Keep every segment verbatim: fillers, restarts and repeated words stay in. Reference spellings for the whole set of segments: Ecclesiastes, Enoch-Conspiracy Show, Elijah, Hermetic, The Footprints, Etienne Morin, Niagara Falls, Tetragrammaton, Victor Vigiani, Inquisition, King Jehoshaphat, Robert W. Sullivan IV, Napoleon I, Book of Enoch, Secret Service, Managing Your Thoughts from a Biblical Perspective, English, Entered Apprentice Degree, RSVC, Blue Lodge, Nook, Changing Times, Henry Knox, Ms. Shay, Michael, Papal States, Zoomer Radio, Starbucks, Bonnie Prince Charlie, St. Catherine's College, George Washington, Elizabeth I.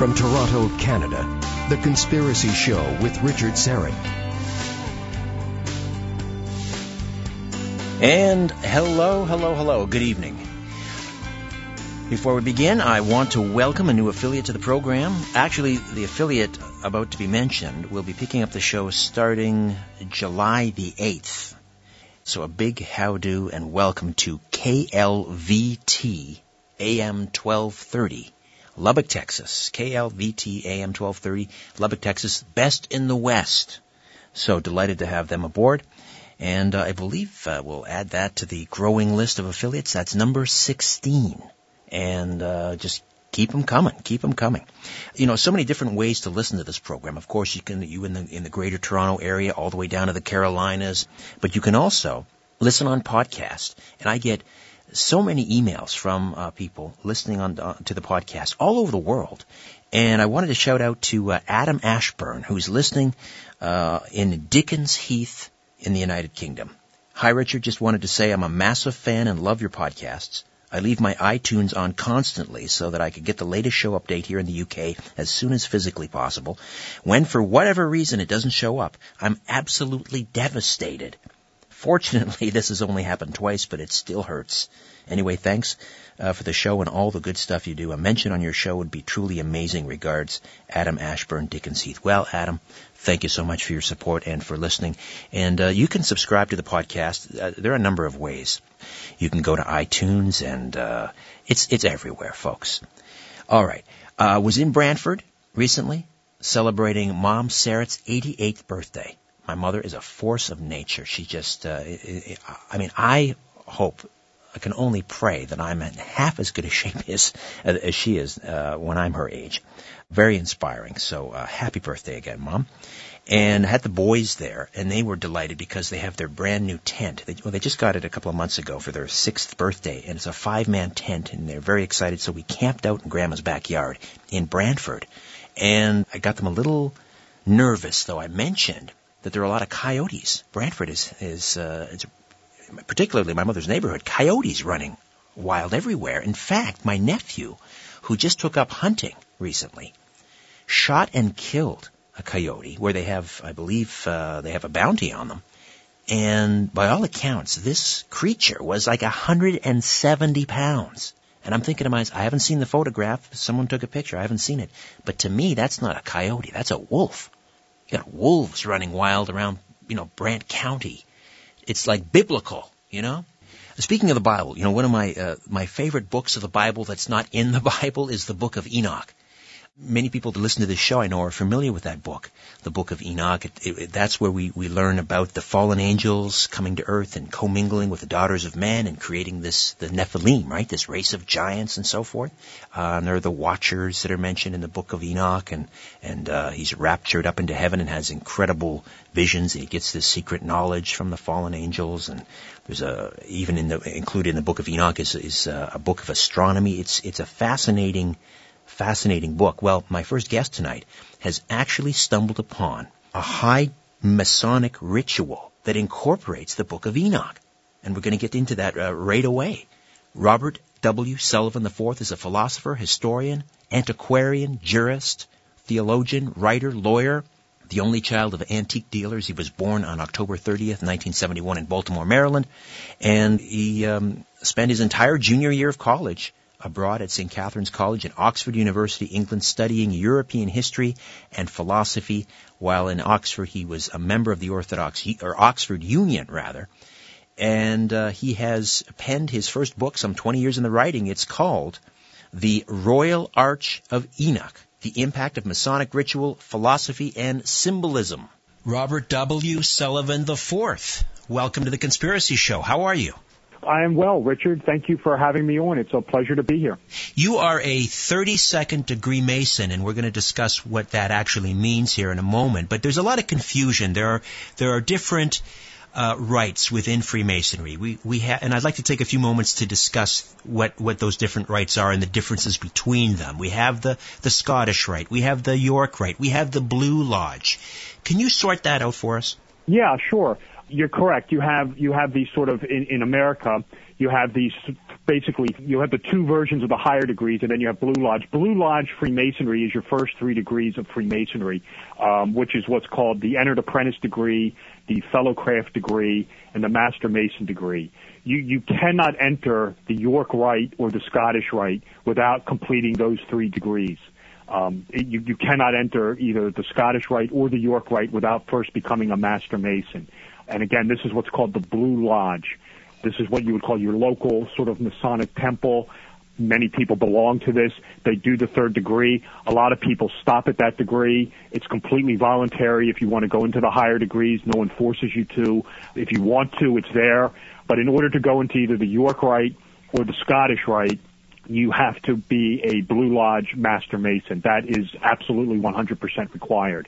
From Toronto, Canada, The Conspiracy Show with Richard Serrett. And hello, hello, hello. Good evening. Before we begin, I want to welcome a new affiliate to the program. Actually, the affiliate about to be mentioned will be picking up the show starting July the eighth. So a big howdo and welcome to K L V T A M twelve thirty, Lubbock, Texas. K L V T A M twelve thirty, Lubbock, Texas, best in the West. So delighted to have them aboard. And uh, I believe uh, we'll add that to the growing list of affiliates. That's number sixteen. And uh, just keep them coming, keep them coming. You know, so many different ways to listen to this program. Of course, you can you in the in the Greater Toronto area, all the way down to the Carolinas, but you can also listen on podcast. And I get so many emails from uh, people listening on uh, to the podcast all over the world. And I wanted to shout out to uh, Adam Ashburn, who's listening uh, in Dickens Heath in the United Kingdom. Hi, Richard. Just wanted to say I'm a massive fan and love your podcasts. I leave my iTunes on constantly so that I could get the latest show update here in the U K as soon as physically possible. When, for whatever reason, it doesn't show up, I'm absolutely devastated. Fortunately, this has only happened twice, but it still hurts. Anyway, thanks uh, for the show and all the good stuff you do. A mention on your show would be truly amazing. Regards, Adam Ashburn, Dickens Heath. Well, Adam, thank you so much for your support and for listening. And uh, you can subscribe to the podcast. Uh, there are a number of ways. You can go to iTunes, and uh, it's it's everywhere, folks. All right. I uh, was in Brantford recently celebrating Mom Serrett's eighty-eighth birthday. My mother is a force of nature. She just, uh, it, it, I mean, I hope, I can only pray that I'm in half as good a shape as, as she is uh, when I'm her age. Very inspiring. So uh, happy birthday again, Mom. And I had the boys there, and they were delighted because they have their brand new tent. They, well, they just got it a couple of months ago for their sixth birthday, and it's a five-man tent, and they're very excited. So we camped out in Grandma's backyard in Brantford, and I got them a little nervous, though I mentioned that there are a lot of coyotes. Brantford is, is uh, it's, particularly my mother's neighborhood, coyotes running wild everywhere. In fact, my nephew, who just took up hunting recently, shot and killed a coyote where they have, I believe, uh, they have a bounty on them. And by all accounts, this creature was like one hundred seventy pounds. And I'm thinking to myself, I haven't seen the photograph. Someone took a picture. I haven't seen it. But to me, that's not a coyote. That's a wolf. You got wolves running wild around, you know, Brant County. It's like biblical, you know? Speaking of the Bible, you know, one of my uh, my favorite books of the Bible that's not in the Bible is the Book of Enoch. Many people that listen to this show, I know, are familiar with that book, the Book of Enoch. It, it, it, that's where we, we learn about the fallen angels coming to earth and commingling with the daughters of man and creating this, the Nephilim, right, this race of giants and so forth. Uh, and there are the Watchers that are mentioned in the Book of Enoch, and, and uh, he's raptured up into heaven and has incredible visions. He gets this secret knowledge from the fallen angels, and there's a, even in the, included in the Book of Enoch is, is uh, a book of astronomy. It's, it's a fascinating Fascinating book. Well, my first guest tonight has actually stumbled upon a high Masonic ritual that incorporates the Book of Enoch. And we're going to get into that uh, right away. Robert W. Sullivan the fourth is a philosopher, historian, antiquarian, jurist, theologian, writer, lawyer, the only child of antique dealers. He was born on October thirtieth, nineteen seventy-one in Baltimore, Maryland. And he um, spent his entire junior year of college abroad at Saint Catherine's College and Oxford University, England, studying European history and philosophy. While in Oxford, he was a member of the Orthodox, or Oxford Union, rather. And uh, he has penned his first book, some twenty years in the writing. It's called The Royal Arch of Enoch, The Impact of Masonic Ritual, Philosophy, and Symbolism. Robert W. Sullivan the fourth, welcome to The Conspiracy Show. How are you? I am well, Richard. Thank you for having me on. It's a pleasure to be here. You are a thirty-second degree Mason, and we're going to discuss what that actually means here in a moment. But there's a lot of confusion. There are there are different uh, rites within Freemasonry. We we ha- and I'd like to take a few moments to discuss what, what those different rites are and the differences between them. We have the, the Scottish Rite. We have the York Rite. We have the Blue Lodge. Can you sort that out for us? Yeah, sure. You're correct. You have you have these sort of in, in America, you have these basically, you have the two versions of the higher degrees, and then you have Blue Lodge. Blue Lodge Freemasonry is your first three degrees of Freemasonry, um, which is what's called the Entered Apprentice degree, the Fellowcraft degree, and the Master Mason degree. You, you cannot enter the York Rite or the Scottish Rite without completing those three degrees. Um, you, you cannot enter either the Scottish Rite or the York Rite without first becoming a Master Mason. And again, this is what's called the Blue Lodge. This is what you would call your local sort of Masonic temple. Many people belong to this. They do the third degree. A lot of people stop at that degree. It's completely voluntary. If you want to go into the higher degrees, no one forces you to. If you want to, it's there. But in order to go into either the York Rite or the Scottish Rite, you have to be a Blue Lodge Master Mason. That is absolutely one hundred percent required.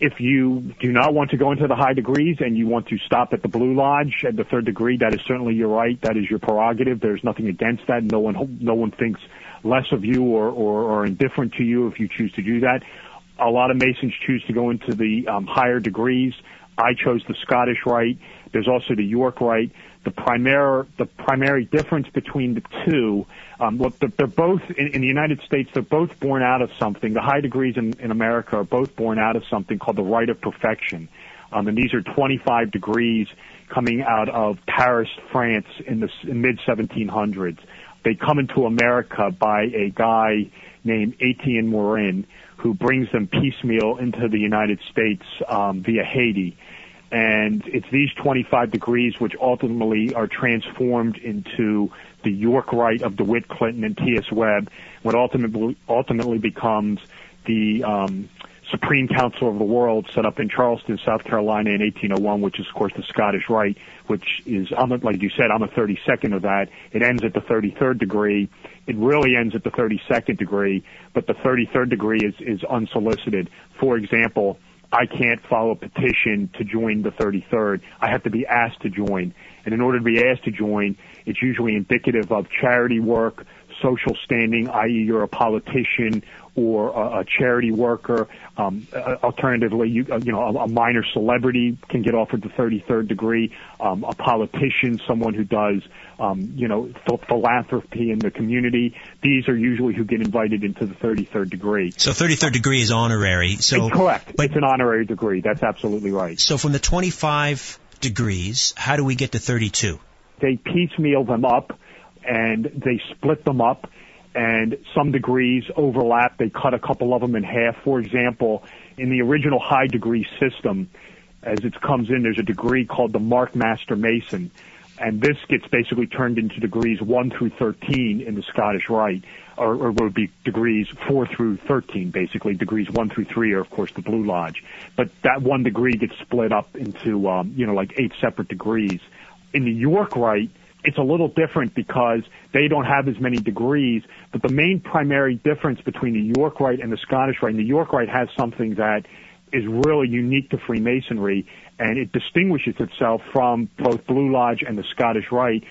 If you do not want to go into the high degrees and you want to stop at the Blue Lodge at the third degree, that is certainly your right. That is your prerogative. There's nothing against that. No one, no one thinks less of you or, or, or indifferent to you if you choose to do that. A lot of Masons choose to go into the um, higher degrees. I chose the Scottish Rite. There's also the York Rite. The primary, the primary difference between the two, um, look, they're both, in, in the United States, they're both born out of something. The high degrees in, in America are both born out of something called the Rite of Perfection. Um, and these are twenty-five degrees coming out of Paris, France in the mid seventeen hundreds. They come into America by a guy named Etienne Morin, who brings them piecemeal into the United States um, via Haiti. And it's these twenty-five degrees which ultimately are transformed into the York Rite of DeWitt Clinton and T S. Webb, what ultimately ultimately becomes the um, Supreme Council of the World set up in Charleston, South Carolina in eighteen oh one, which is, of course, the Scottish Rite, which is, I'm a, like you said, I'm a thirty-second of that. It ends at the thirty-third degree. It really ends at the thirty-second degree, but the thirty-third degree is, is unsolicited. For example, I can't file a petition to join the thirty-third. I have to be asked to join. And in order to be asked to join, it's usually indicative of charity work, social standing, that is you're a politician or a, a charity worker. Um, alternatively, you, you know, a, a minor celebrity can get offered the thirty-third degree. Um, a politician, someone who does, um, you know, philanthropy in the community. These are usually who get invited into the thirty-third degree. So thirty-third degree is honorary. So it's correct. But it's an honorary degree. That's absolutely right. So from the twenty-five degrees, how do we get to thirty-two? They piecemeal them up, and they split them up, and some degrees overlap. They cut a couple of them in half. For example, in the original high degree system, as it comes in, there's a degree called the Mark Master Mason, and this gets basically turned into degrees one through thirteen in the Scottish Rite, or, or would be degrees four through thirteen, basically. Degrees one through three are, of course, the Blue Lodge. But that one degree gets split up into, um, you know, like eight separate degrees. In the York Rite, it's a little different because they don't have as many degrees, but the main primary difference between the York Rite and the Scottish Rite, and the York Rite has something that is really unique to Freemasonry, and it distinguishes itself from both Blue Lodge and the Scottish Rite.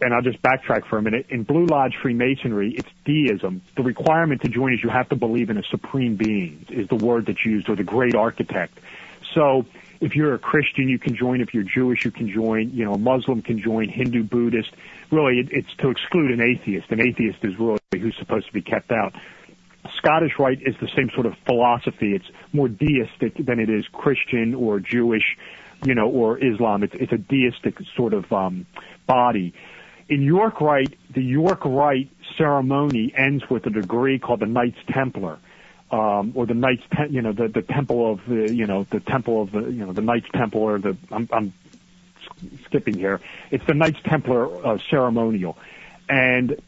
And I'll just backtrack for a minute. In Blue Lodge Freemasonry, it's deism. The requirement to join is you have to believe in a supreme being, is the word that's used, or the great architect. So if you're a Christian, you can join. If you're Jewish, you can join. You know, a Muslim can join, Hindu, Buddhist. Really, it, it's to exclude an atheist. An atheist is really who's supposed to be kept out. Scottish Rite is the same sort of philosophy. It's more deistic than it is Christian or Jewish, you know, or Islam. It's, it's a deistic sort of um, body. In York Rite, the York Rite ceremony ends with a degree called the Knights Templar. Um, or the Knights, you know, the, the temple of the, you know, the temple of the, you know, the Knights Templar. The I'm, I'm skipping here. It's the Knights Templar uh, ceremonial, and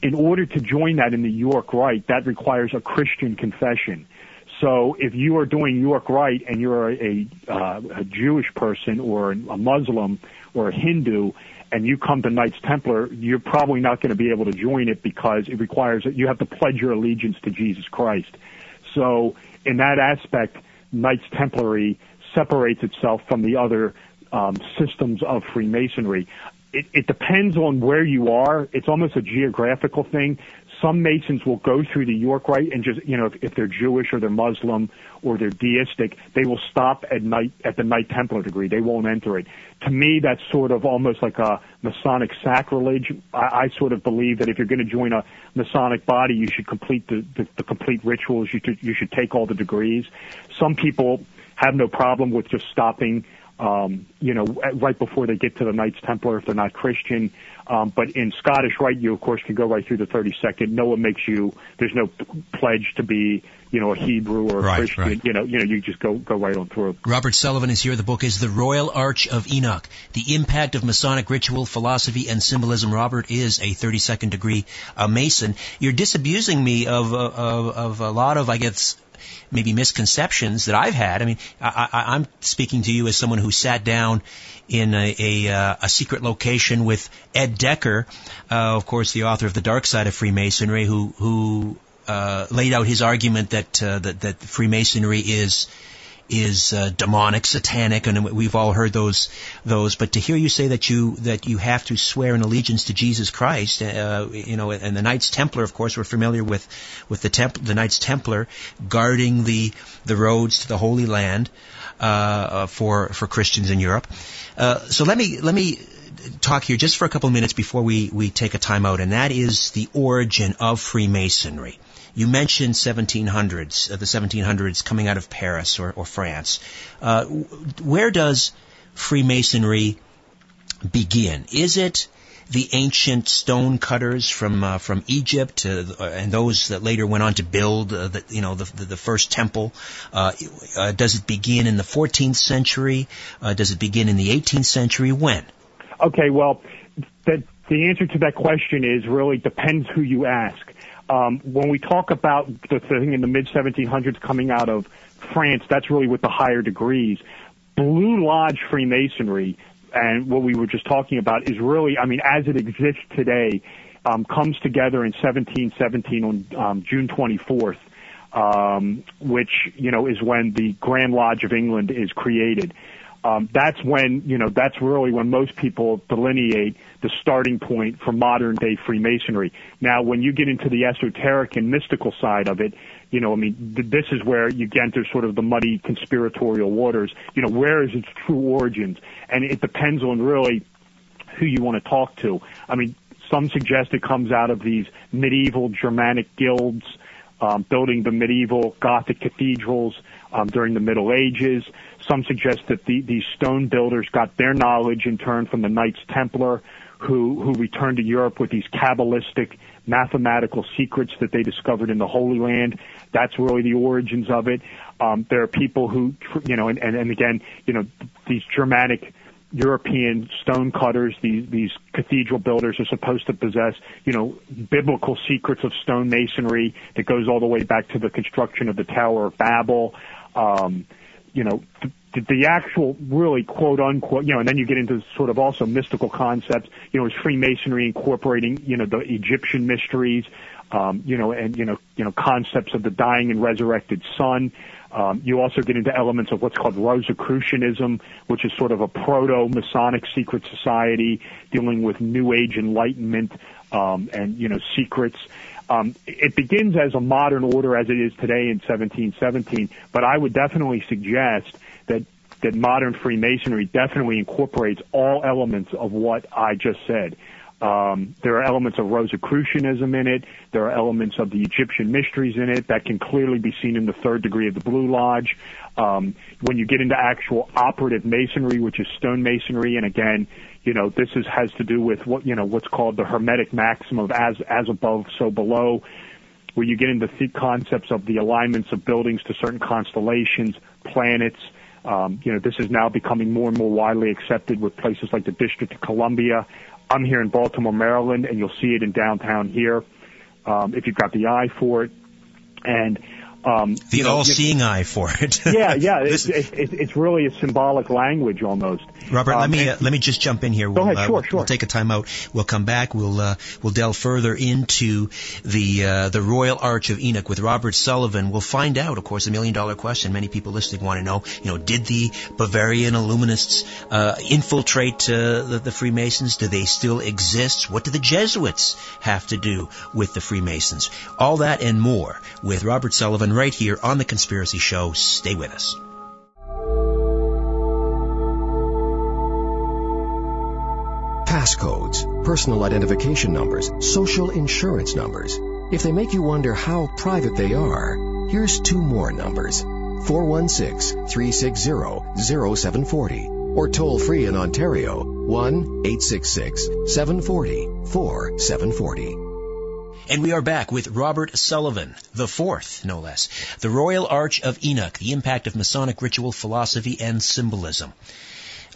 in order to join that in the York Rite, that requires a Christian confession. So if you are doing York Rite and you're a, a, uh, a Jewish person or a Muslim or a Hindu, and you come to Knights Templar, you're probably not going to be able to join it because it requires that you have to pledge your allegiance to Jesus Christ. So in that aspect, Knights Templary separates itself from the other um, systems of Freemasonry. It, it depends on where you are. It's almost a geographical thing. some Masons will go through the York Rite and just, you know, if, if they're Jewish or they're Muslim or they're deistic, they will stop at night at the Knight Templar degree. They won't enter it. To me, that's sort of almost like a Masonic sacrilege. I, I sort of believe that if you're going to join a Masonic body, you should complete the, the, the complete rituals. You, t- you should take all the degrees. Some people have no problem with just stopping, um, you know, right before they get to the Knights Templar if they're not Christian. Um, but in Scottish Rite, you, of course, can go right through the thirty-second. Noah makes you, there's no p- pledge to be, you know, a Hebrew or a right, Christian. Right. You know, you know, you just go, go right on through. Robert Sullivan is here. The book is The Royal Arch of Enoch, The Impact of Masonic Ritual, Philosophy, and Symbolism. Robert is a thirty-second degree uh, Mason. You're disabusing me of, uh, of, of a lot of, I guess, maybe misconceptions that I've had. I mean, I, I, I'm speaking to you as someone who sat down in a, a, uh, a secret location with Ed Decker, uh, of course, the author of The Dark Side of Freemasonry, who who uh, laid out his argument that uh, that, that Freemasonry is is uh, demonic, satanic, and we've all heard those those. But to hear you say that you that you have to swear an allegiance to Jesus Christ, uh, you know, and the Knights Templar, of course, we're familiar with with the temp- the Knights Templar guarding the the roads to the Holy Land uh, for for Christians in Europe. Uh, so let me let me. talk here just for a couple of minutes before we, we take a time out, and that is the origin of Freemasonry. You mentioned seventeen hundreds, uh, the seventeen hundreds coming out of Paris or, or France. Uh, where does Freemasonry begin? Is it the ancient stone cutters from uh, from Egypt uh, and those that later went on to build, uh, the, you know, the, the, the first temple? Uh, uh, does it begin in the fourteenth century? Uh, does it begin in the eighteenth century? When? Okay, well, the, the answer to that question is really depends who you ask. Um, when we talk about the thing in the mid seventeen hundreds coming out of France, that's really with the higher degrees. Blue Lodge Freemasonry, and what we were just talking about, is really, I mean, as it exists today, um, comes together in seventeen seventeen on um, June twenty-fourth, um, which, you know, is when the Grand Lodge of England is created. Um, that's when, you know, that's really when most people delineate the starting point for modern-day Freemasonry. Now, when you get into the esoteric and mystical side of it, you know, I mean, th- this is where you get into sort of the muddy conspiratorial waters. You know, where is its true origins? And it depends on really who you want to talk to. I mean, some suggest it comes out of these medieval Germanic guilds, um, building the medieval Gothic cathedrals um, during the Middle Ages. Some suggest that the, these stone builders got their knowledge in turn from the Knights Templar, who, who returned to Europe with these Kabbalistic mathematical secrets that they discovered in the Holy Land. That's really the origins of it. Um, there are people who, you know, and, and, and again, you know, these Germanic European stone cutters, these, these cathedral builders are supposed to possess, you know, biblical secrets of stonemasonry that goes all the way back to the construction of the Tower of Babel. Um, you know, the, the actual really quote-unquote, you know, and then you get into sort of also mystical concepts, you know, is Freemasonry incorporating, you know, the Egyptian mysteries, um, you know, and, you know, you know, concepts of the dying and resurrected sun. Um, you also get into elements of what's called Rosicrucianism, which is sort of a proto-Masonic secret society dealing with New Age enlightenment um, and, you know, secrets. Um, it begins as a modern order as it is today in seventeen seventeen, but I would definitely suggest that, that modern Freemasonry definitely incorporates all elements of what I just said. Um, there are elements of Rosicrucianism in it. There are elements of the Egyptian mysteries in it that can clearly be seen in the third degree of the Blue Lodge. Um, when you get into actual operative masonry, which is stone masonry, and again, you know, this is, has to do with what, you know, what's called the Hermetic maxim of as, as above, so below, where you get into the concepts of the alignments of buildings to certain constellations, planets. Um, you know, this is now becoming more and more widely accepted with places like the District of Columbia. I'm here in Baltimore, Maryland, and you'll see it in downtown here um, if you've got the eye for it. And Um, the you know, all-seeing eye for it. yeah, yeah. It's, it's, it's really a symbolic language almost. Robert, um, let me uh, let me just jump in here. We'll, go ahead. Sure, uh, we'll, sure. We'll take a time out. We'll come back. We'll uh, we'll delve further into the uh, the Royal Arch of Enoch with Robert Sullivan. We'll find out, of course, a million-dollar question. Many people listening want to know. You know, did the Bavarian Illuminists uh, infiltrate uh, the, the Freemasons? Do they still exist? What do the Jesuits have to do with the Freemasons? All that and more with Robert Sullivan right here on The Conspiracy Show. Stay with us. Passcodes, personal identification numbers, social insurance numbers. If they make you wonder how private they are, here's two more numbers: four one six, three six zero, zero seven four zero or toll-free in Ontario, one eight six six, seven four zero, four seven four zero. And we are back with Robert Sullivan, the fourth, no less. The Royal Arch of Enoch, the impact of Masonic ritual, philosophy, and symbolism.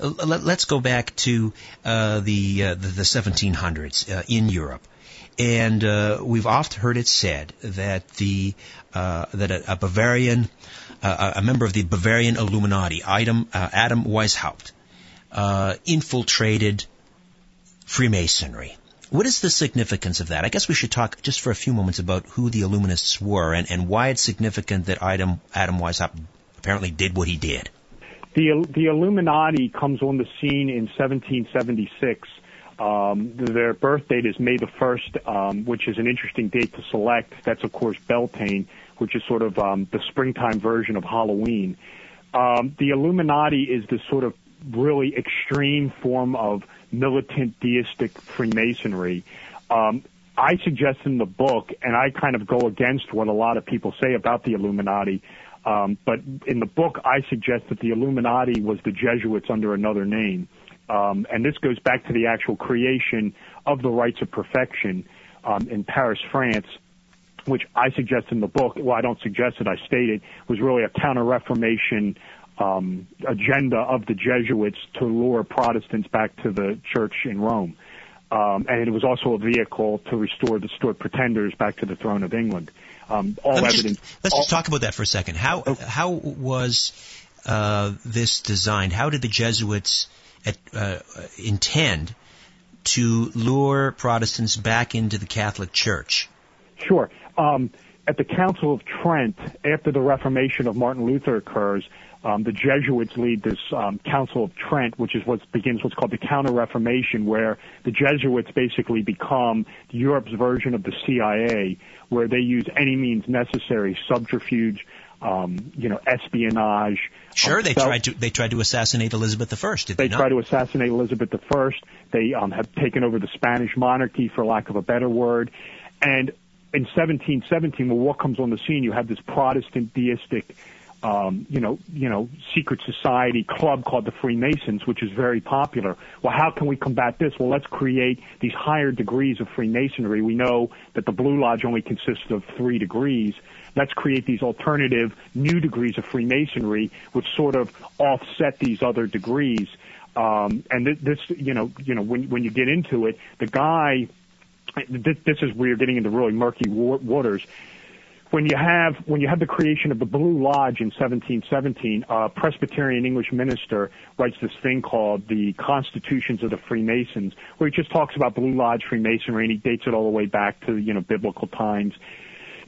Let's go back to uh, the, uh, the the seventeen hundreds uh, in Europe. And uh, we've oft heard it said that the uh, that a, a Bavarian, uh, a member of the Bavarian Illuminati, Adam, uh, Adam Weishaupt, uh, infiltrated Freemasonry. What is the significance of that? I guess we should talk just for a few moments about who the Illuminists were and, and why it's significant that Adam, Adam Weishaupt apparently did what he did. The the Illuminati comes on the scene in seventeen seventy-six. Um, their birth date is May the first, um, which is an interesting date to select. That's, of course, Beltane, which is sort of um, the springtime version of Halloween. Um, the Illuminati is this sort of really extreme form of militant deistic Freemasonry. Um, I suggest in the book, and I kind of go against what a lot of people say about the Illuminati, um, but in the book I suggest that the Illuminati was the Jesuits under another name. Um, and this goes back to the actual creation of the Rites of Perfection um, in Paris, France, which I suggest in the book, well, I don't suggest it, I state it, was really a Counter-Reformation Um, agenda of the Jesuits to lure Protestants back to the church in Rome. Um, and it was also a vehicle to restore the stored pretenders back to the throne of England. Um, all Let evidence. Just, let's all, just talk about that for a second. How, okay. how was uh, this designed? How did the Jesuits at, uh, intend to lure Protestants back into the Catholic Church? Sure. Um, at the Council of Trent, after the Reformation of Martin Luther occurs, Um, the Jesuits lead this um, Council of Trent, which is what begins what's called the Counter-Reformation, where the Jesuits basically become Europe's version of the C I A, where they use any means necessary, subterfuge, um, you know, espionage. Sure, um, they self- tried to they tried to assassinate Elizabeth the First. Did they, they not? Tried to assassinate Elizabeth the First. They um, have taken over the Spanish monarchy, for lack of a better word, and in seventeen seventeen, when war comes on the scene, you have this Protestant deistic Um, you know, you know, secret society club called the Freemasons, which is very popular. Well, how can we combat this? Well, let's create these higher degrees of Freemasonry. We know that the Blue Lodge only consists of three degrees. Let's create these alternative new degrees of Freemasonry, which sort of offset these other degrees. Um, and th- this, you know, you know, when when you get into it, the guy, th- this is where you're getting into really murky wa- waters. When you have when you have the creation of the Blue Lodge in seventeen seventeen, a Presbyterian English minister writes this thing called the Constitutions of the Freemasons, where he just talks about Blue Lodge Freemasonry, and he dates it all the way back to, you know, biblical times.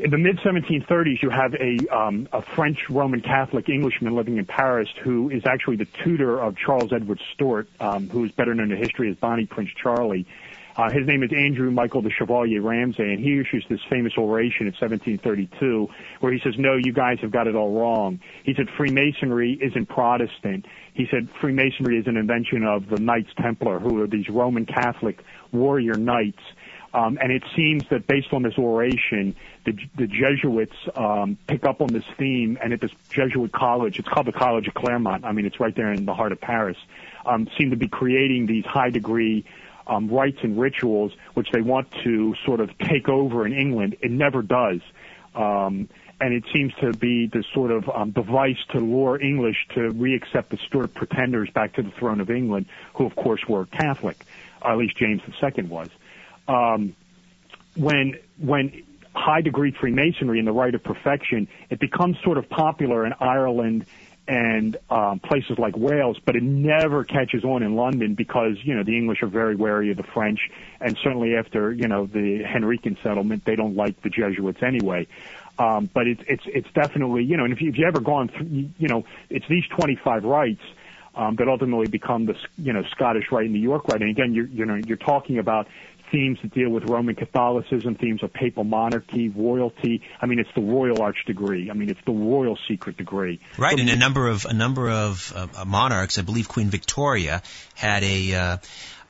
In the mid seventeen thirties, you have a um, a French Roman Catholic Englishman living in Paris who is actually the tutor of Charles Edward Stuart, um, who is better known in history as Bonnie Prince Charlie. Uh, his name is Andrew Michael the Chevalier Ramsay, and he issues this famous oration in seventeen thirty-two where he says, no, you guys have got it all wrong. He said, Freemasonry isn't Protestant. He said, Freemasonry is an invention of the Knights Templar, who are these Roman Catholic warrior knights. Um, and it seems that based on this oration, the, the Jesuits um, pick up on this theme, and at this Jesuit college, it's called the College of Clermont. I mean, it's right there in the heart of Paris, um, seem to be creating these high-degree Um, rites and rituals, which they want to sort of take over in England. It never does. Um, and it seems to be this sort of um, device to lure English to reaccept the Stuart pretenders back to the throne of England, who, of course, were Catholic, or at least James the Second was. Um, when when high-degree Freemasonry and the Rite of Perfection, it becomes sort of popular in Ireland and um, places like Wales, but it never catches on in London because, you know, the English are very wary of the French, and certainly after, you know, the Henrican settlement, they don't like the Jesuits anyway. Um, but it's it's it's definitely, you know, and if, you, if you've ever gone through, you know, it's these twenty-five rites um, that ultimately become the, you know, Scottish Rite and the York Rite. And again, you're, you know, you're talking about themes that deal with Roman Catholicism, themes of papal monarchy, royalty. I mean, it's the royal archdegree. I mean, it's the royal secret degree. Right, so, and a number of a number of uh, monarchs. I believe Queen Victoria had a uh,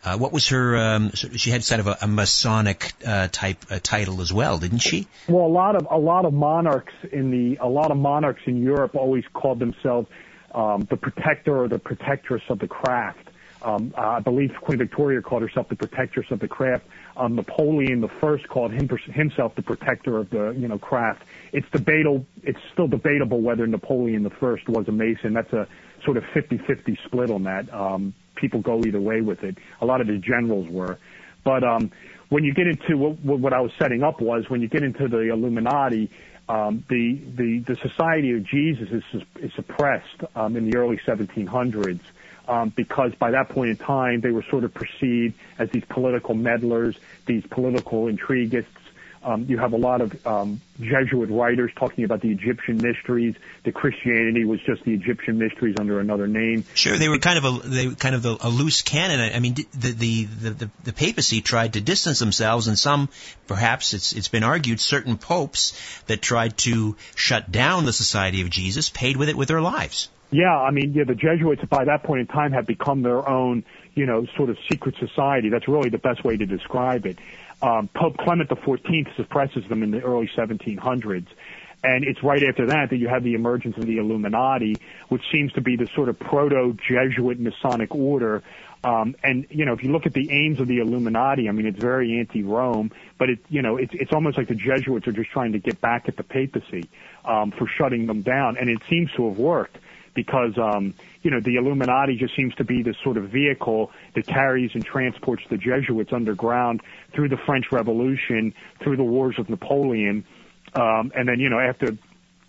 uh, what was her? Um, she had sort of a, a Masonic uh, type uh, title as well, didn't she? Well, a lot of a lot of monarchs in the a lot of monarchs in Europe always called themselves um, the protector or the protectress of the craft. Um, I believe Queen Victoria called herself the protectress of the craft. Um, Napoleon the First called him, himself the protector of the, you know, craft. It's debatable. It's still debatable whether Napoleon the First was a Mason. That's a sort of fifty-fifty split on that. Um, people go either way with it. A lot of the generals were. But um, when you get into what, what I was setting up was when you get into the Illuminati, um, the, the, the Society of Jesus is, is suppressed um, in the early seventeen hundreds. Um, because by that point in time, they were sort of perceived as these political meddlers, these political intriguists. Um, you have a lot of um, Jesuit writers talking about the Egyptian mysteries. The Christianity was just the Egyptian mysteries under another name. Sure, they were kind of a they were kind of a, a loose cannon. I mean, the, the the the papacy tried to distance themselves, and some, perhaps it's it's been argued, certain popes that tried to shut down the Society of Jesus paid with it with their lives. Yeah, I mean, yeah, the Jesuits by that point in time had become their own, you know, sort of secret society. That's really the best way to describe it. Um, Pope Clement the Fourteenth suppresses them in the early seventeen hundreds. And it's right after that that you have the emergence of the Illuminati, which seems to be the sort of proto-Jesuit Masonic order. Um, and, you know, if you look at the aims of the Illuminati, I mean, it's very anti-Rome, but it, you know, it's, it's almost like the Jesuits are just trying to get back at the papacy, um, for shutting them down. And it seems to have worked. Because, um, you know, the Illuminati just seems to be this sort of vehicle that carries and transports the Jesuits underground through the French Revolution, through the wars of Napoleon, um, and then, you know, after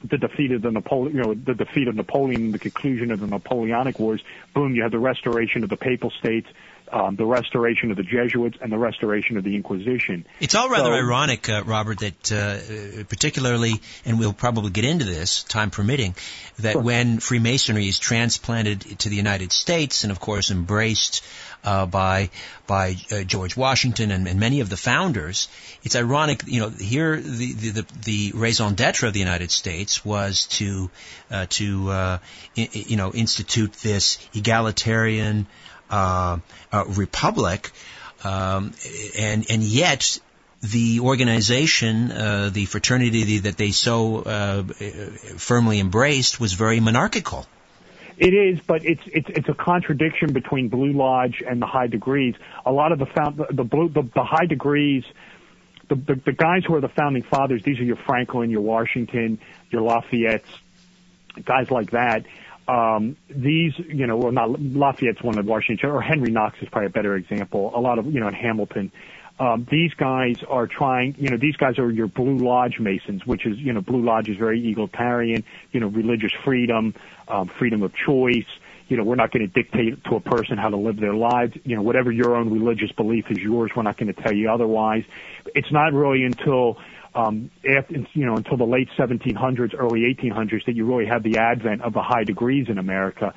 the defeat of the Napoleon, you know, the defeat of Napoleon, the conclusion of the Napoleonic Wars, boom, you have the restoration of the Papal States, Um, the restoration of the Jesuits, and the restoration of the Inquisition. It's all rather so, ironic, uh, Robert, that uh, particularly, and we'll probably get into this, time permitting, that sure. When Freemasonry is transplanted to the United States and, of course, embraced uh, by by uh, George Washington and, and many of the founders, it's ironic, you know, here the the, the, the raison d'etre of the United States was to, uh, to uh, I- you know, institute this egalitarian Uh, uh, republic, um, and and yet the organization, uh, the fraternity that they so uh, firmly embraced, was very monarchical. It is, but it's it's it's a contradiction between Blue Lodge and the high degrees. A lot of the found, the blue the, the high degrees. The, the the guys who are the founding fathers. These are your Franklin, your Washington, your Lafayette's, guys like that. Um, these, you know, well, not Lafayette's one of Washington, or Henry Knox is probably a better example. A lot of, you know, in Hamilton, um, these guys are trying, you know, these guys are your Blue Lodge Masons, which is, you know, Blue Lodge is very egalitarian, you know, religious freedom, um, freedom of choice. You know, we're not going to dictate to a person how to live their lives. You know, whatever your own religious belief is yours, we're not going to tell you otherwise. It's not really until Um, after, you know, until the late seventeen hundreds, early eighteen hundreds, that you really have the advent of the high degrees in America.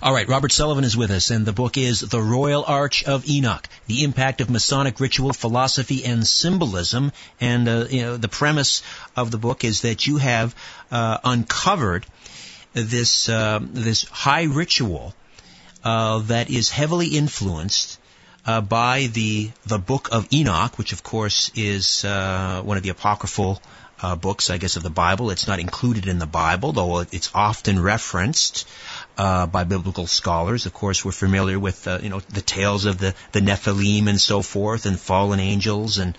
All right, Robert Sullivan is with us, and the book is The Royal Arch of Enoch, The Impact of Masonic Ritual, Philosophy, and Symbolism. And uh, you know, the premise of the book is that you have uh, uncovered this, uh, this high ritual uh, that is heavily influenced Uh, by the the Book of Enoch, which of course is uh, one of the apocryphal uh, books, I guess, of the Bible. It's not included in the Bible, though it's often referenced uh, by biblical scholars. Of course, we're familiar with uh, you know the tales of the, the Nephilim and so forth, and fallen angels, and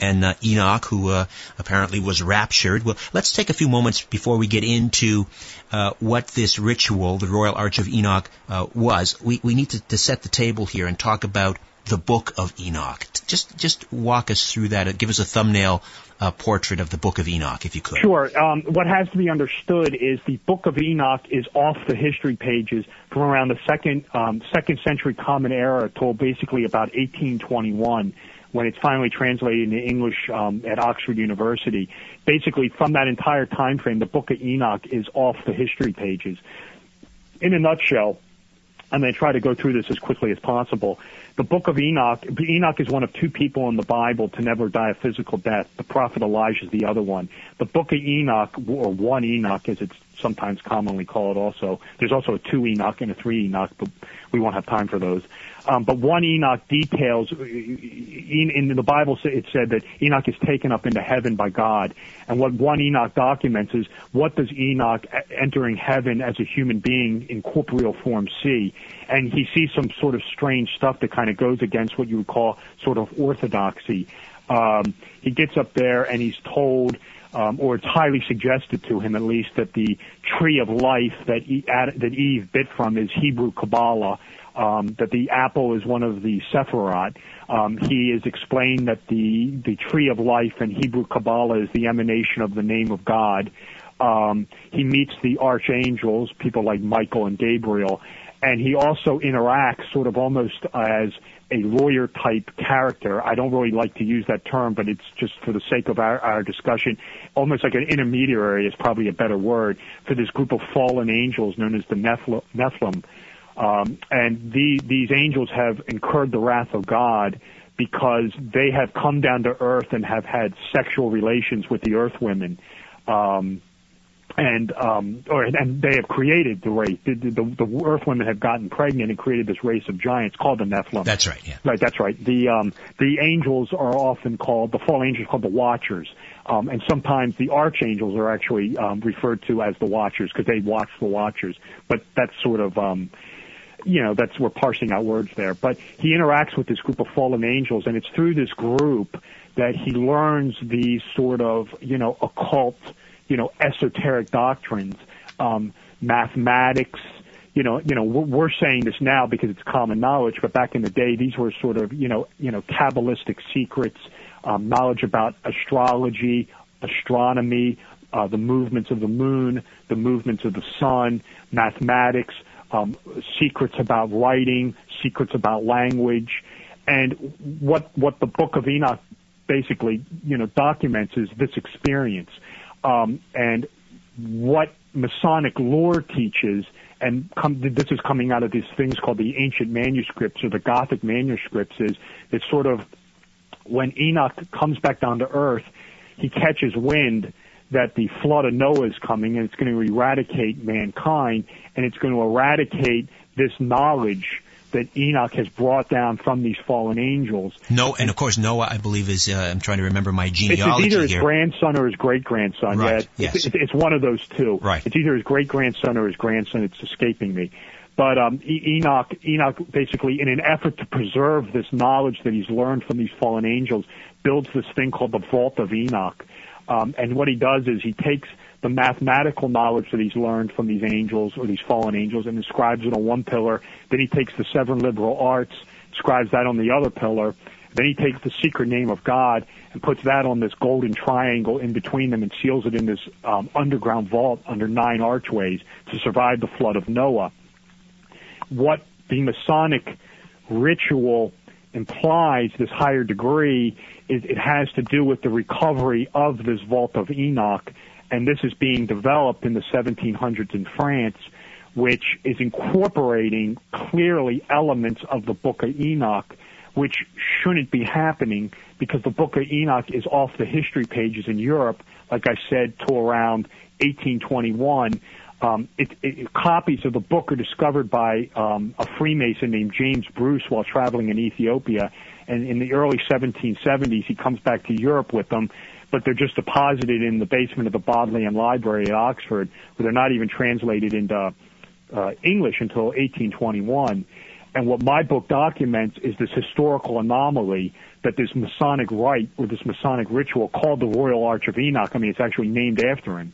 and uh, Enoch, who uh, apparently was raptured. Well, let's take a few moments before we get into uh, what this ritual, the Royal Arch of Enoch, uh, was. We we need to, to set the table here and talk about the Book of Enoch. just just walk us through that. Give us a thumbnail uh, portrait of the Book of Enoch, if you could. Sure. Um, what has to be understood is the Book of Enoch is off the history pages from around the second um, second century Common Era till basically about eighteen twenty-one, when it's finally translated into English um, at Oxford University. Basically, from that entire time frame, the Book of Enoch is off the history pages. In a nutshell, I'm going to try to go through this as quickly as possible. The Book of Enoch, Enoch is one of two people in the Bible to never die a physical death. The prophet Elijah is the other one. The Book of Enoch, or one Enoch as it's sometimes commonly called also, there's also a two Enoch and a three Enoch, but we won't have time for those. Um, but one Enoch details, in the Bible it said that Enoch is taken up into heaven by God. And what one Enoch documents is, what does Enoch entering heaven as a human being in corporeal form see? And he sees some sort of strange stuff that kind of goes against what you would call sort of orthodoxy. Um, he gets up there and he's told, um, or it's highly suggested to him at least, that the tree of life that, e- ad- that Eve bit from is Hebrew Kabbalah, um, that the apple is one of the Sephirot. Um, he is explained that the, the tree of life in Hebrew Kabbalah is the emanation of the name of God. Um, he meets the archangels, people like Michael and Gabriel, and he also interacts sort of almost as a lawyer-type character. I don't really like to use that term, but it's just for the sake of our, our discussion, almost like an intermediary is probably a better word, for this group of fallen angels known as the Nephilim. Um, and the, these angels have incurred the wrath of God because they have come down to earth and have had sexual relations with the earth women. Um And um, or and they have created the race. The, the, the Earth women have gotten pregnant and created this race of giants called the Nephilim. That's right. Yeah. Right. That's right. The um, the angels are often called the fallen angels, called the Watchers, um, and sometimes the archangels are actually um, referred to as the Watchers because they watch the Watchers. But that's sort of um, you know that's we're parsing out words there. But he interacts with this group of fallen angels, and it's through this group that he learns these sort of you know occult. you know, esoteric doctrines, um, mathematics, you know, you know, we're saying this now because it's common knowledge, but back in the day, these were sort of, you know, you know, Kabbalistic secrets, um, knowledge about astrology, astronomy, uh, the movements of the moon, the movements of the sun, mathematics, um, secrets about writing, secrets about language. And what, what the Book of Enoch basically, you know, documents is this experience. Um, and what Masonic lore teaches, and come, this is coming out of these things called the ancient manuscripts or the Gothic manuscripts, is it's sort of when Enoch comes back down to earth, he catches wind that the flood of Noah is coming, and it's going to eradicate mankind, and it's going to eradicate this knowledge that Enoch has brought down from these fallen angels. No, and of course Noah, I believe, is, uh, I'm trying to remember my genealogy It's either his here. grandson or his great-grandson. Right, yeah. yes. It's, it's one of those two. Right. It's either his great-grandson or his grandson. It's escaping me. But um, Enoch, Enoch basically, in an effort to preserve this knowledge that he's learned from these fallen angels, builds this thing called the Vault of Enoch. Um, and what he does is he takes the mathematical knowledge that he's learned from these angels or these fallen angels and inscribes it on one pillar. Then he takes the seven liberal arts, inscribes that on the other pillar. Then he takes the secret name of God and puts that on this golden triangle in between them and seals it in this um, underground vault under nine archways to survive the flood of Noah. What the Masonic ritual implies, this higher degree, is it has to do with the recovery of this Vault of Enoch. And this is being developed in the seventeen hundreds in France, which is incorporating clearly elements of the Book of Enoch, which shouldn't be happening because the Book of Enoch is off the history pages in Europe, like I said, till around eighteen twenty-one. Um, it, it, copies of the book are discovered by um, a Freemason named James Bruce while traveling in Ethiopia. And in the early seventeen seventies, he comes back to Europe with them, but they're just deposited in the basement of the Bodleian Library at Oxford, where they're not even translated into uh, English until eighteen twenty-one. And what my book documents is this historical anomaly that this Masonic rite or this Masonic ritual called the Royal Arch of Enoch, I mean, it's actually named after him,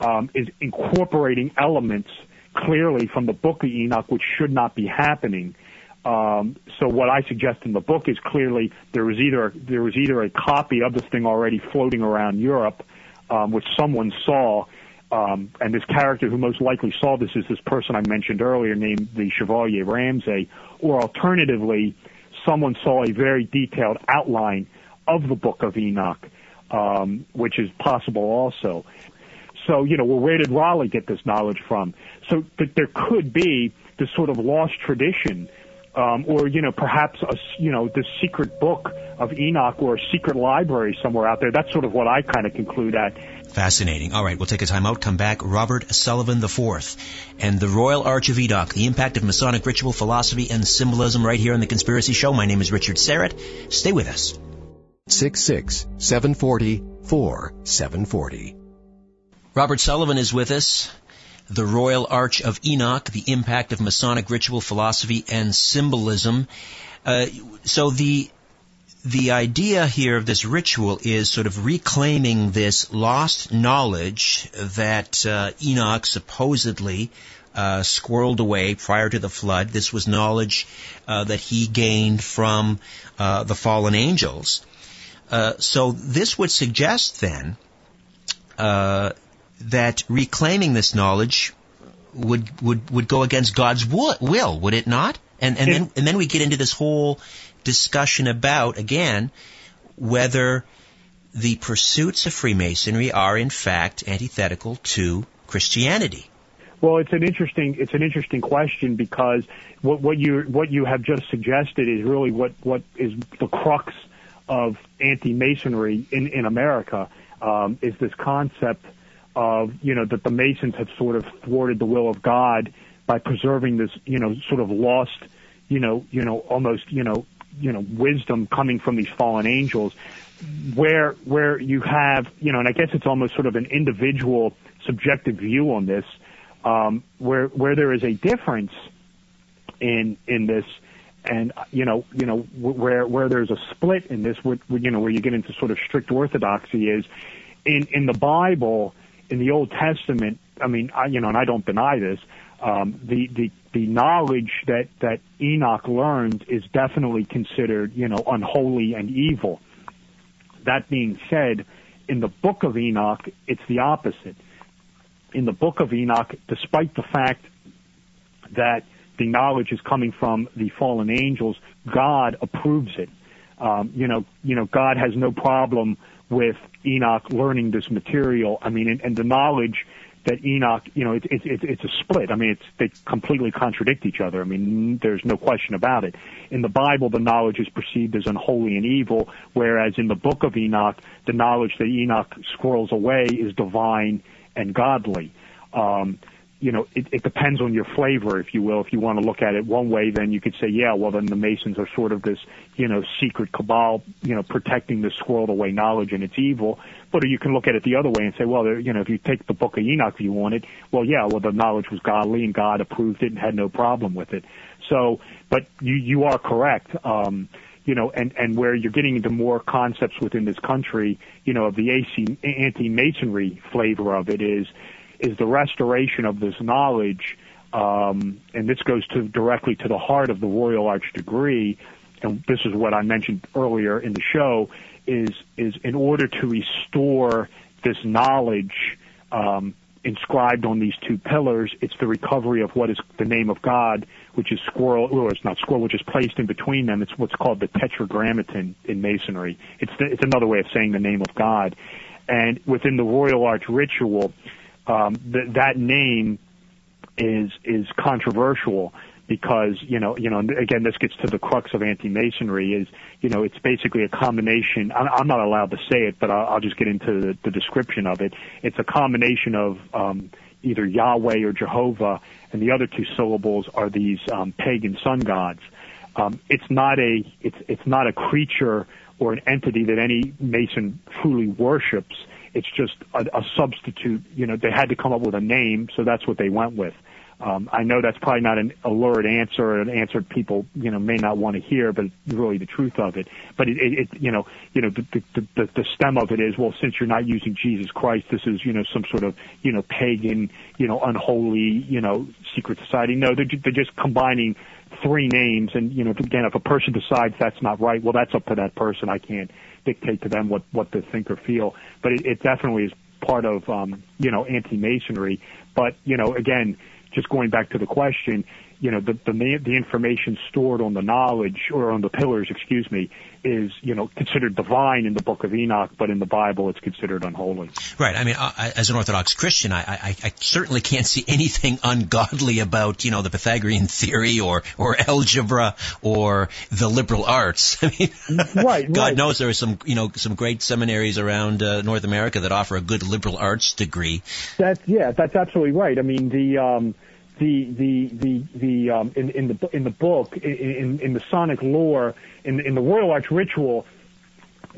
um, is incorporating elements clearly from the Book of Enoch, which should not be happening. Um, so what I suggest in the book is clearly there was either there was either a copy of this thing already floating around Europe, um, which someone saw, um, and this character who most likely saw this is this person I mentioned earlier named the Chevalier Ramsay, or alternatively, someone saw a very detailed outline of the Book of Enoch, um, which is possible also. So, you know, well, where did Raleigh get this knowledge from? So that there could be this sort of lost tradition, um, or, you know, perhaps, a, you know, this secret book of Enoch or a secret library somewhere out there. That's sort of what I kind of conclude at. Fascinating. All right, we'll take a time out, come back. Robert Sullivan the fourth and the Royal Arch of Enoch, the impact of Masonic ritual, philosophy, and symbolism right here on The Conspiracy Show. My name is Richard Serrett. Stay with us. six six seven four zero four seven four zero. Robert Sullivan is with us. The Royal Arch of Enoch, the impact of Masonic ritual, philosophy, and symbolism. Uh, so the the idea here of this ritual is sort of reclaiming this lost knowledge that uh, Enoch supposedly uh, squirreled away prior to the flood. This was knowledge uh, that he gained from uh, the fallen angels. Uh, so this would suggest then uh that reclaiming this knowledge would would would go against God's will, would it not? And and then and then we get into this whole discussion about, again, whether the pursuits of Freemasonry are in fact antithetical to Christianity. Well, it's an interesting it's an interesting question, because what what you what you have just suggested is really what what is the crux of anti-Masonry in in America, um, is this concept of, you know, that the Masons have sort of thwarted the will of God by preserving this, you know, sort of lost, you know, you know, almost, you know, you know, wisdom coming from these fallen angels, where where you have, you know, and I guess it's almost sort of an individual subjective view on this, um, where where there is a difference in in this, and you know, you know, where where there's a split in this, where, you know, where you get into sort of strict orthodoxy is in in the Bible. In the Old Testament, I mean, I, you know, and I don't deny this, um, the, the, the knowledge that, that Enoch learned is definitely considered, you know, unholy and evil. That being said, in the Book of Enoch, it's the opposite. In the Book of Enoch, despite the fact that the knowledge is coming from the fallen angels, God approves it. Um, you know, you know, God has no problem with Enoch learning this material. I mean, and, and the knowledge that Enoch, you know, it's it, it, it's a split. I mean, it's they completely contradict each other. I mean, there's no question about it. In the Bible, the knowledge is perceived as unholy and evil, whereas in the Book of Enoch, the knowledge that Enoch squirrels away is divine and godly. Um, you know, it, it depends on your flavor, if you will. If you want to look at it one way, then you could say, yeah, well, then the Masons are sort of this, you know, secret cabal, you know, protecting this squirreled away knowledge and it's evil. But you can look at it the other way and say, well, you know, if you take the Book of Enoch view on it, well, yeah, well, the knowledge was godly and God approved it and had no problem with it. So, but you, you are correct. Um, you know, and, and where you're getting into more concepts within this country, you know, of the A C, anti-Masonry flavor of it is, is the restoration of this knowledge, um, and this goes to directly to the heart of the Royal Arch degree, and this is what I mentioned earlier in the show, is is in order to restore this knowledge um, inscribed on these two pillars, it's the recovery of what is the name of God, which is squirrel, or it's not squirrel, which is placed in between them. It's what's called the tetragrammaton in Masonry. It's, the, it's another way of saying the name of God. And within the Royal Arch ritual, Um, th- that name is is controversial because, you know, you know, and again, this gets to the crux of anti-Masonry is, you know, it's basically a combination. I'm, I'm not allowed to say it, but I'll, I'll just get into the, the description of it. It's a combination of um, either Yahweh or Jehovah, and the other two syllables are these um, pagan sun gods. Um, it's not a it's it's not a creature or an entity that any Mason truly worships. It's just a, a substitute. You know, they had to come up with a name, so that's what they went with. Um, I know that's probably not an allured answer, an answer people, you know, may not want to hear, but it's really the truth of it. But it, it, it you know, you know, the, the, the, the stem of it is, well, since you're not using Jesus Christ, this is, you know, some sort of, you know, pagan, you know, unholy, you know, secret society. No, they're, they're just combining three names, and, you know, again, if a person decides that's not right, well, that's up to that person. I can't dictate to them what, what they think or feel. But it, it definitely is part of, um, you know, anti-Masonry. But, you know, again, just going back to the question, you know, the, the the information stored on the knowledge, or on the pillars, excuse me, is, you know, considered divine in the Book of Enoch, but in the Bible it's considered unholy. Right. I mean, I, as an Orthodox Christian, I, I, I certainly can't see anything ungodly about, you know, the Pythagorean theory or, or algebra or the liberal arts. I mean, right, God right. knows there are some, you know, some great seminaries around uh, North America that offer a good liberal arts degree. That's, yeah, that's absolutely right. I mean, the... Um, The the the the um, in in the in the book in in the Sonic lore in in the Royal Arch ritual,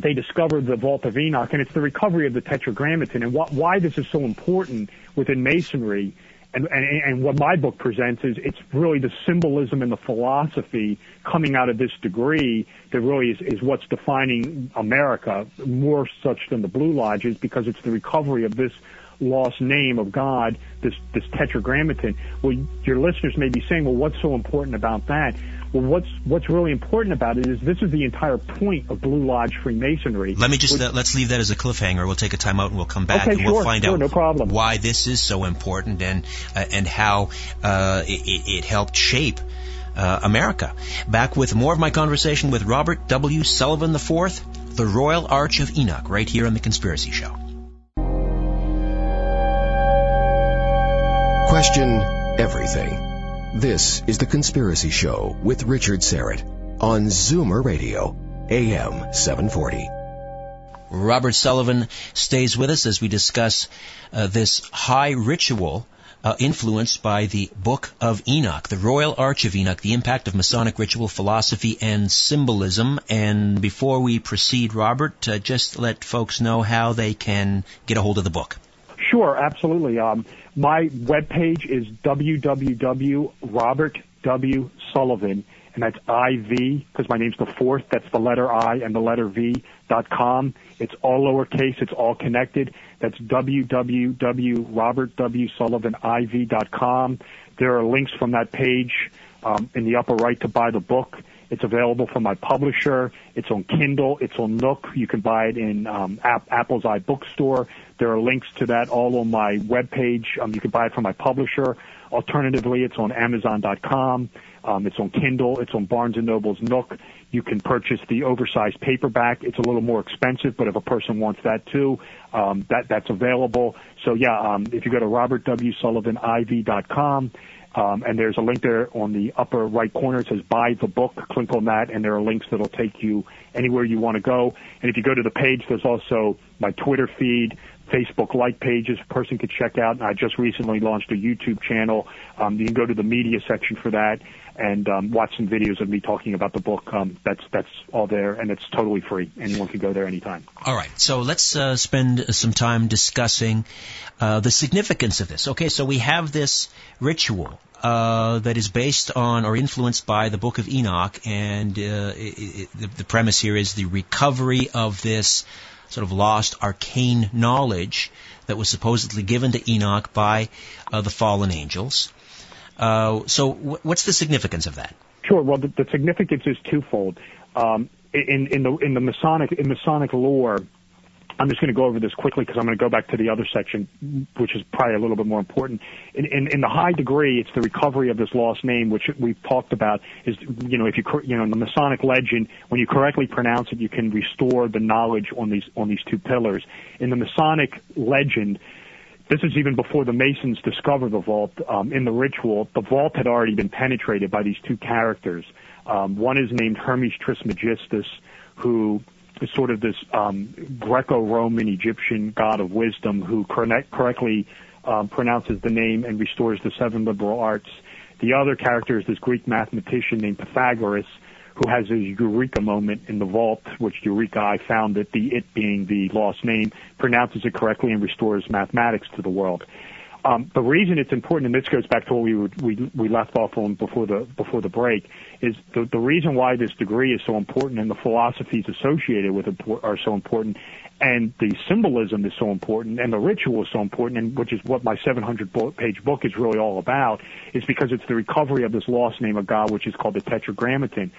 they discovered the Vault of Enoch, and it's the recovery of the Tetragrammaton. And wh- why this is so important within Masonry, and, and and what my book presents is it's really the symbolism and the philosophy coming out of this degree that really is, is what's defining America more such than the Blue Lodge, is because it's the recovery of this lost name of God, this this Tetragrammaton. Well, your listeners may be saying, well, what's so important about that? Well, what's what's really important about it is this is the entire point of Blue Lodge Freemasonry. Let me just which, uh, let's leave that as a cliffhanger. We'll take a time out and we'll come back, okay, and we'll sure, find sure, out no problem. why this is so important and uh, and how uh, it, it helped shape uh, America. Back with more of my conversation with Robert W. Sullivan the fourth, The Royal Arch of Enoch, right here on The Conspiracy Show. Question everything. This is The Conspiracy Show with Richard Serrett on Zoomer Radio, A M seven forty. Robert Sullivan stays with us as we discuss uh, this high ritual Uh, influenced by the Book of Enoch, the Royal Arch of Enoch, the impact of Masonic ritual philosophy and symbolism. And before we proceed, Robert, uh, just let folks know how they can get a hold of the book. Sure, absolutely. Um, my webpage is w w w dot robert w sullivan, and that's I V, because my name's the fourth, that's the letter I and the letter V, dot com. It's all lowercase, it's all connected. That's w w w dot robert w sullivan i v dot com. There are links from that page um, in the upper right to buy the book. It's available from my publisher. It's on Kindle. It's on Nook. You can buy it in um, App, Apple's iBookstore. There are links to that all on my webpage. Um, you can buy it from my publisher. Alternatively, it's on amazon dot com. Um, it's on Kindle. It's on Barnes and Noble's Nook. You can purchase the oversized paperback. It's a little more expensive, but if a person wants that too, um, that that's available. So, yeah, um, if you go to robert w sullivan i v dot com, Um, and there's a link there on the upper right corner. It says buy the book. Click on that, and there are links that will take you anywhere you want to go. And if you go to the page, there's also my Twitter feed, Facebook like pages a person could check out. And I just recently launched a YouTube channel. Um, you can go to the media section for that and um, watch some videos of me talking about the book. Um, that's that's all there, and it's totally free. Anyone can go there anytime. All right, so let's uh, spend some time discussing uh, the significance of this. Okay, so we have this ritual Uh, that is based on or influenced by the Book of Enoch, and uh, it, it, the premise here is the recovery of this sort of lost arcane knowledge that was supposedly given to Enoch by uh, the fallen angels. Uh, so w- what's the significance of that? Sure. Well, the, the significance is twofold. Um, in, in, the, in the Masonic in Masonic lore, I'm just going to go over this quickly because I'm going to go back to the other section, which is probably a little bit more important. In, in, in the high degree, it's the recovery of this lost name, which we've talked about. Is you know, if you you know, in the Masonic legend, when you correctly pronounce it, you can restore the knowledge on these on these two pillars. In the Masonic legend, this is even before the Masons discover the vault. Um, in the ritual, the vault had already been penetrated by these two characters. Um, one is named Hermes Trismegistus, who is sort of this um, Greco-Roman Egyptian god of wisdom who correct, correctly um, pronounces the name and restores the seven liberal arts. The other character is this Greek mathematician named Pythagoras, who has his eureka moment in the vault, which eureka, I found that the it being the lost name, pronounces it correctly and restores mathematics to the world. Um, the reason it's important, and this goes back to what we would, we we left off on before the before the break, is the the reason why this degree is so important and the philosophies associated with it are so important, and the symbolism is so important, and the ritual is so important, and which is what my seven hundred page book is really all about, is because it's the recovery of this lost name of God, which is called the Tetragrammaton.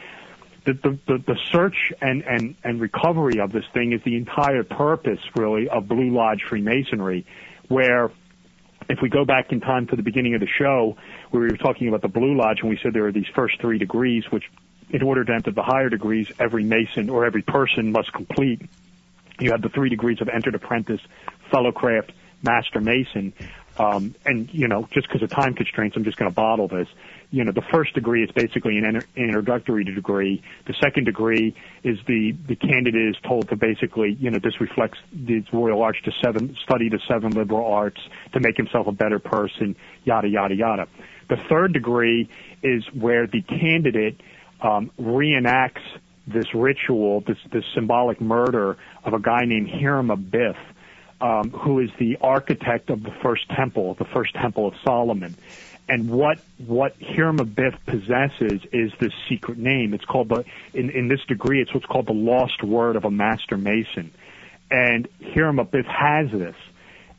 The, the, the, the search and, and, and recovery of this thing is the entire purpose, really, of Blue Lodge Freemasonry, where if we go back in time to the beginning of the show, where we were talking about the Blue Lodge, and we said there are these first three degrees, which in order to enter the higher degrees, every Mason or every person must complete. You have the three degrees of entered apprentice, fellowcraft, master mason. Um, and, you know, just because of time constraints, I'm just going to bottle this. You know, the first degree is basically an inter- introductory degree. The second degree is the, the candidate is told to basically, you know, this reflects the royal arch to seven, study the seven liberal arts to make himself a better person, yada, yada, yada. The third degree is where the candidate um, reenacts this ritual, this, this symbolic murder of a guy named Hiram of Bith, um, who is the architect of the first temple, the first temple of Solomon. And what, what Hiram of Bith possesses is this secret name. It's called the, in, in this degree, it's what's called the lost word of a master mason. And Hiram of Bith has this.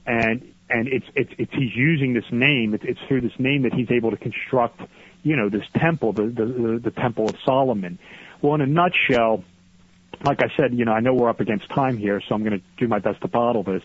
And, and it's, it's, it's, he's using this name. It's, it's through this name that he's able to construct, you know, this temple, the, the, the, the temple of Solomon. Well, in a nutshell, like I said, you know, I know we're up against time here, so I'm going to do my best to bottle this.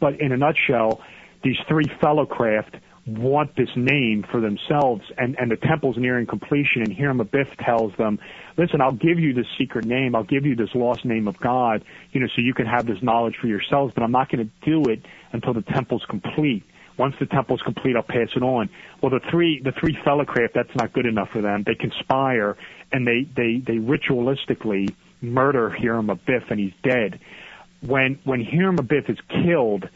But in a nutshell, these three fellowcraft want this name for themselves, and, and the temple's nearing completion, and Hiram of Bith tells them, listen, I'll give you this secret name, I'll give you this lost name of God, you know, so you can have this knowledge for yourselves, but I'm not going to do it until the temple's complete. Once the temple's complete, I'll pass it on. Well, the three the three fellowcraft, that's not good enough for them. They conspire, and they, they, they ritualistically murder Hiram of Bith, and he's dead. When when Hiram of Bith is killed,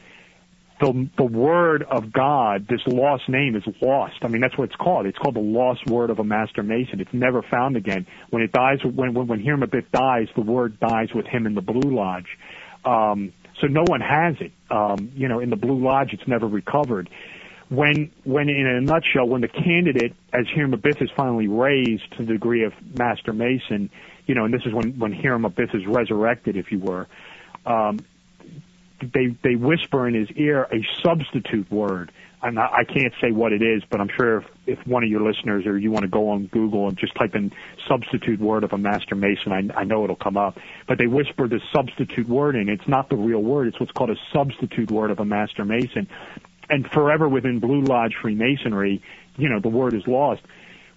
the the word of God, this lost name, is lost. I mean, that's what it's called. It's called the lost word of a master mason. It's never found again. When it dies, when when, when Hiram of Bith dies, the word dies with him in the Blue Lodge. Um, So no one has it. Um, you know, in the Blue Lodge, it's never recovered. When, when in a nutshell, when the candidate, as Hiram of Bith is finally raised to the degree of Master Mason, you know, and this is when, when Hiram of Bith is resurrected, if you were, um, they, they whisper in his ear a substitute word. And I, I can't say what it is, but I'm sure if, if one of your listeners or you want to go on Google and just type in substitute word of a master mason, I, I know it'll come up. But they whisper this substitute word in. It's not the real word. It's what's called a substitute word of a master mason. And forever within Blue Lodge Freemasonry, you know, the word is lost.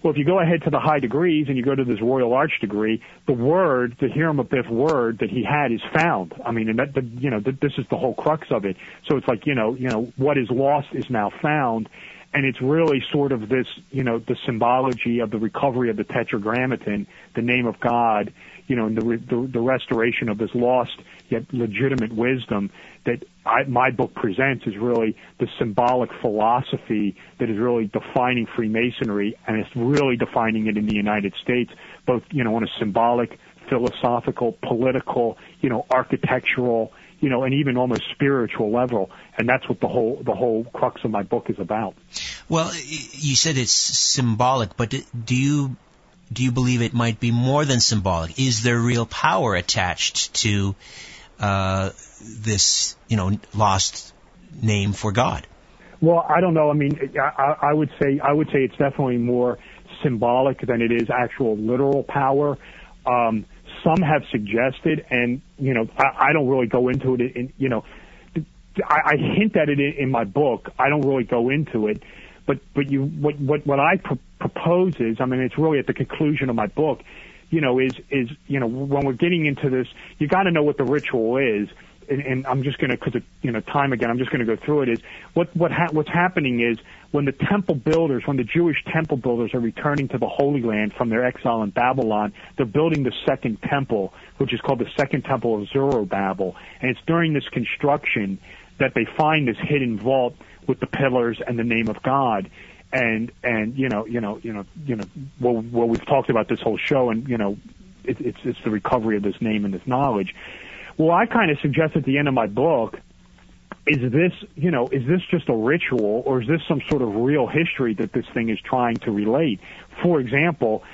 Well, if you go ahead to the high degrees and you go to this Royal Arch degree, the word, the Hiram of Bith word that he had is found. I mean, and that, the, you know, the, this is the whole crux of it. So it's like, you know, you know, what is lost is now found. And it's really sort of this, you know, the symbology of the recovery of the Tetragrammaton, the name of God, you know, and the, the, the restoration of this lost yet legitimate wisdom that I, my book presents is really the symbolic philosophy that is really defining Freemasonry, and it's really defining it in the United States, both, you know, on a symbolic, philosophical, political, you know, architectural, you know, and even almost spiritual level, and that's what the whole the whole crux of my book is about. Well, you said it's symbolic, but do you do you believe it might be more than symbolic? Is there real power attached to uh, this, you know, lost name for God? Well, I don't know. I mean, I, I would say I would say it's definitely more symbolic than it is actual literal power. Um, Some have suggested, and, you know, I, I don't really go into it, in, you know, I, I hint at it in, in my book. I don't really go into it, but, but you, what, what, what I pr- propose is, I mean, it's really at the conclusion of my book, you know, is, is, you know, when we're getting into this, you got to know what the ritual is. And, and I'm just going to, because of, you know, time again, I'm just going to go through it, is what, what ha- what's happening is when the temple builders, when the Jewish temple builders are returning to the Holy Land from their exile in Babylon, they're building the second temple, which is called the second temple of Zerubbabel. And it's during this construction that they find this hidden vault with the pillars and the name of God. And, and, you know, you know, you know, you know, well, well we've talked about this whole show, and, you know, it, it's, it's the recovery of this name and this knowledge. Well, I kind of suggest at the end of my book is this, you know, is this just a ritual, or is this some sort of real history that this thing is trying to relate? For example,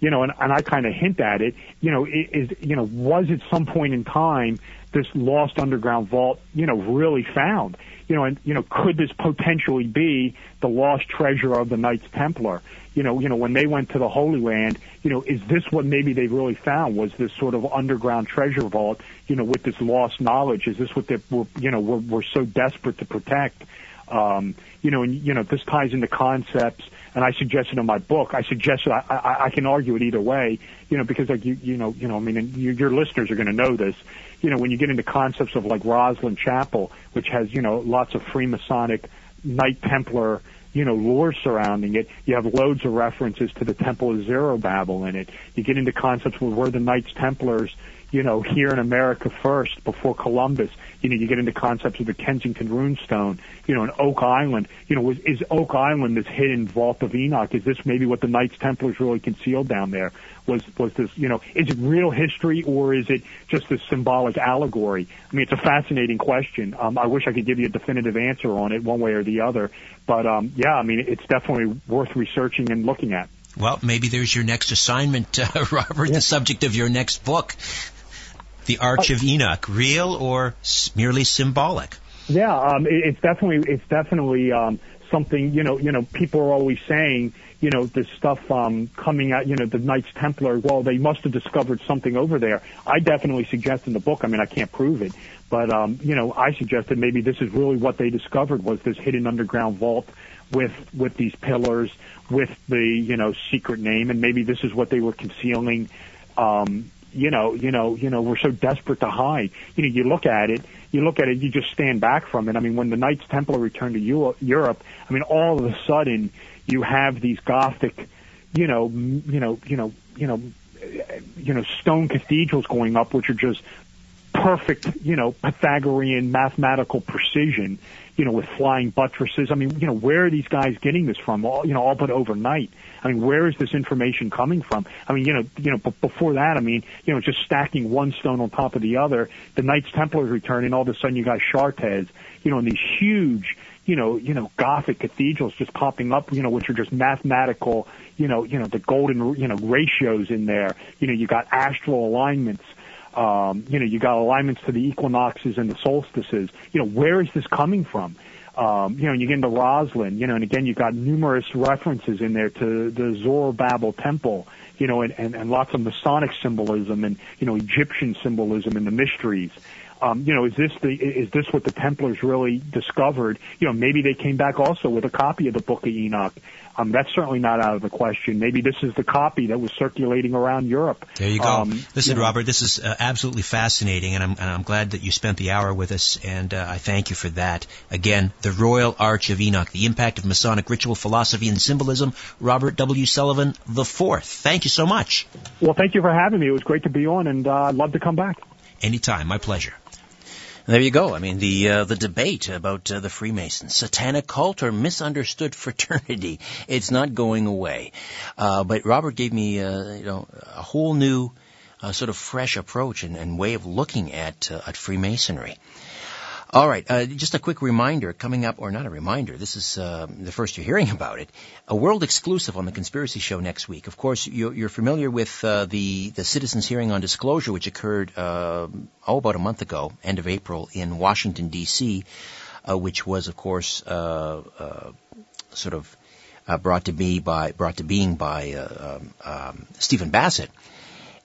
you know, and, and I kind of hint at it, you know, is, you know, was at some point in time this lost underground vault, you know, really found? You know, and, you know, could this potentially be the lost treasure of the Knights Templar? You know, you know, when they went to the Holy Land, you know, is this what maybe they really found, was this sort of underground treasure vault, you know, with this lost knowledge? Is this what they were, you know, we're, we're so desperate to protect? Um, you know, and, you know, this ties into concepts, and I suggested in my book, I suggested, I, I, I can argue it either way, you know, because, like, you, you know, you know, I mean, and you, your listeners are going to know this, you know, when you get into concepts of, like, Roslyn Chapel, which has, you know, lots of Freemasonic, Knight Templar, you know, lore surrounding it, you have loads of references to the Temple of Zerubbabel in it. You get into concepts where were the Knights Templars, you know, here in America first, before Columbus. You know, you get into concepts of the Kensington Runestone, you know, and Oak Island. You know, was, is Oak Island this hidden Vault of Enoch? Is this maybe what the Knights Templars really concealed down there? Was was this, you know, is it real history, or is it just this symbolic allegory? I mean, it's a fascinating question. Um, I wish I could give you a definitive answer on it one way or the other. But, um, yeah, I mean, it's definitely worth researching and looking at. Well, maybe there's your next assignment, uh, Robert, yeah. The subject of your next book. The Arch of Enoch, real or merely symbolic? Yeah, um, it, it's definitely it's definitely um, something, you know. You know, people are always saying, you know, this stuff um, coming out, you know, the Knights Templar. Well, they must have discovered something over there. I definitely suggest in the book. I mean, I can't prove it, but um, you know, I suggested maybe this is really what they discovered, was this hidden underground vault with with these pillars, with the, you know, secret name, and maybe this is what they were concealing. Um, You know, you know, you know, we're so desperate to hide. You know, you look at it, you look at it, you just stand back from it. I mean, when the Knights Templar returned to Europe, I mean, all of a sudden you have these Gothic, you know, you know, you know, you know, you know, stone cathedrals going up, which are just perfect, you know, Pythagorean mathematical precision, you know, with flying buttresses. I mean, you know, where are these guys getting this from? All, you know, all but overnight. I mean, where is this information coming from? I mean, you know, you know, but before that, I mean, you know, just stacking one stone on top of the other, the Knights Templars return, and all of a sudden you got Chartres, you know, and these huge, you know, you know, Gothic cathedrals just popping up, you know, which are just mathematical, you know, you know, the golden, you know, ratios in there. You know, you got astral alignments. Um, you know, you got alignments to the equinoxes and the solstices. You know, where is this coming from? Um, you know, and you get into Roslyn, you know, and again, you've got numerous references in there to the Zerubbabel Temple, you know, and, and, and lots of Masonic symbolism and, you know, Egyptian symbolism and the mysteries. Um, you know, is this the, is this what the Templars really discovered? You know, maybe they came back also with a copy of the Book of Enoch. Um, that's certainly not out of the question. Maybe this is the copy that was circulating around Europe. There you go. Um, Listen, you know, Robert, this is uh, absolutely fascinating, and I'm, and I'm glad that you spent the hour with us, and uh, I thank you for that. Again, The Royal Arch of Enoch, the Impact of Masonic Ritual, Philosophy, and Symbolism, Robert W. Sullivan the fourth. Thank you so much. Well, thank you for having me. It was great to be on, and uh, I'd love to come back. Anytime. My pleasure. There you go. I mean, the uh, the debate about uh, the Freemasons, satanic cult or misunderstood fraternity, it's not going away. Uh, but Robert gave me uh, you know, a whole new uh, sort of fresh approach and, and way of looking at uh, at Freemasonry. All right, uh, just a quick reminder coming up, or not a reminder, this is uh, the first you're hearing about it, a world exclusive on The Conspiracy Show next week. Of course, you're, you're familiar with uh, the, the Citizens' Hearing on Disclosure, which occurred uh, oh, about a month ago, end of April, in Washington, D C, uh, which was, of course, uh, uh, sort of uh, brought to be by brought to being by uh, um, um, Stephen Bassett.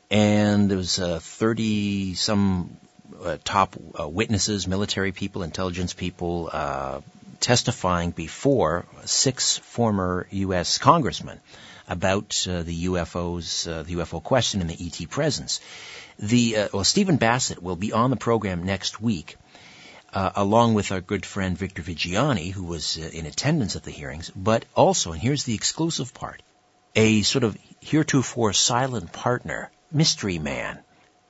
And there was thirty-some... Uh, Uh, top uh, witnesses, military people, intelligence people, uh, testifying before six former U S congressmen about uh, the U F Os, uh, the U F O question, and the E T presence. The uh, well, Stephen Bassett will be on the program next week, uh, along with our good friend Victor Vigiani, who was uh, in attendance at the hearings, but also, and here's the exclusive part, a sort of heretofore silent partner, mystery man,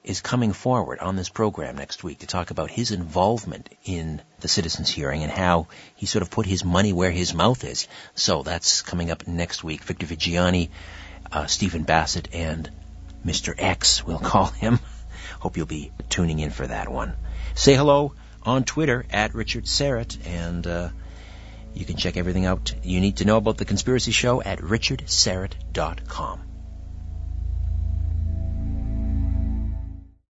is coming forward on this program next week to talk about his involvement in the Citizens' Hearing and how he sort of put his money where his mouth is. So that's coming up next week. Victor Vigiani, uh, Stephen Bassett, and Mister X, we'll call him. Hope you'll be tuning in for that one. Say hello on Twitter at Richard Serrett, and uh, you can check everything out you need to know about The Conspiracy Show at richard serrett dot com.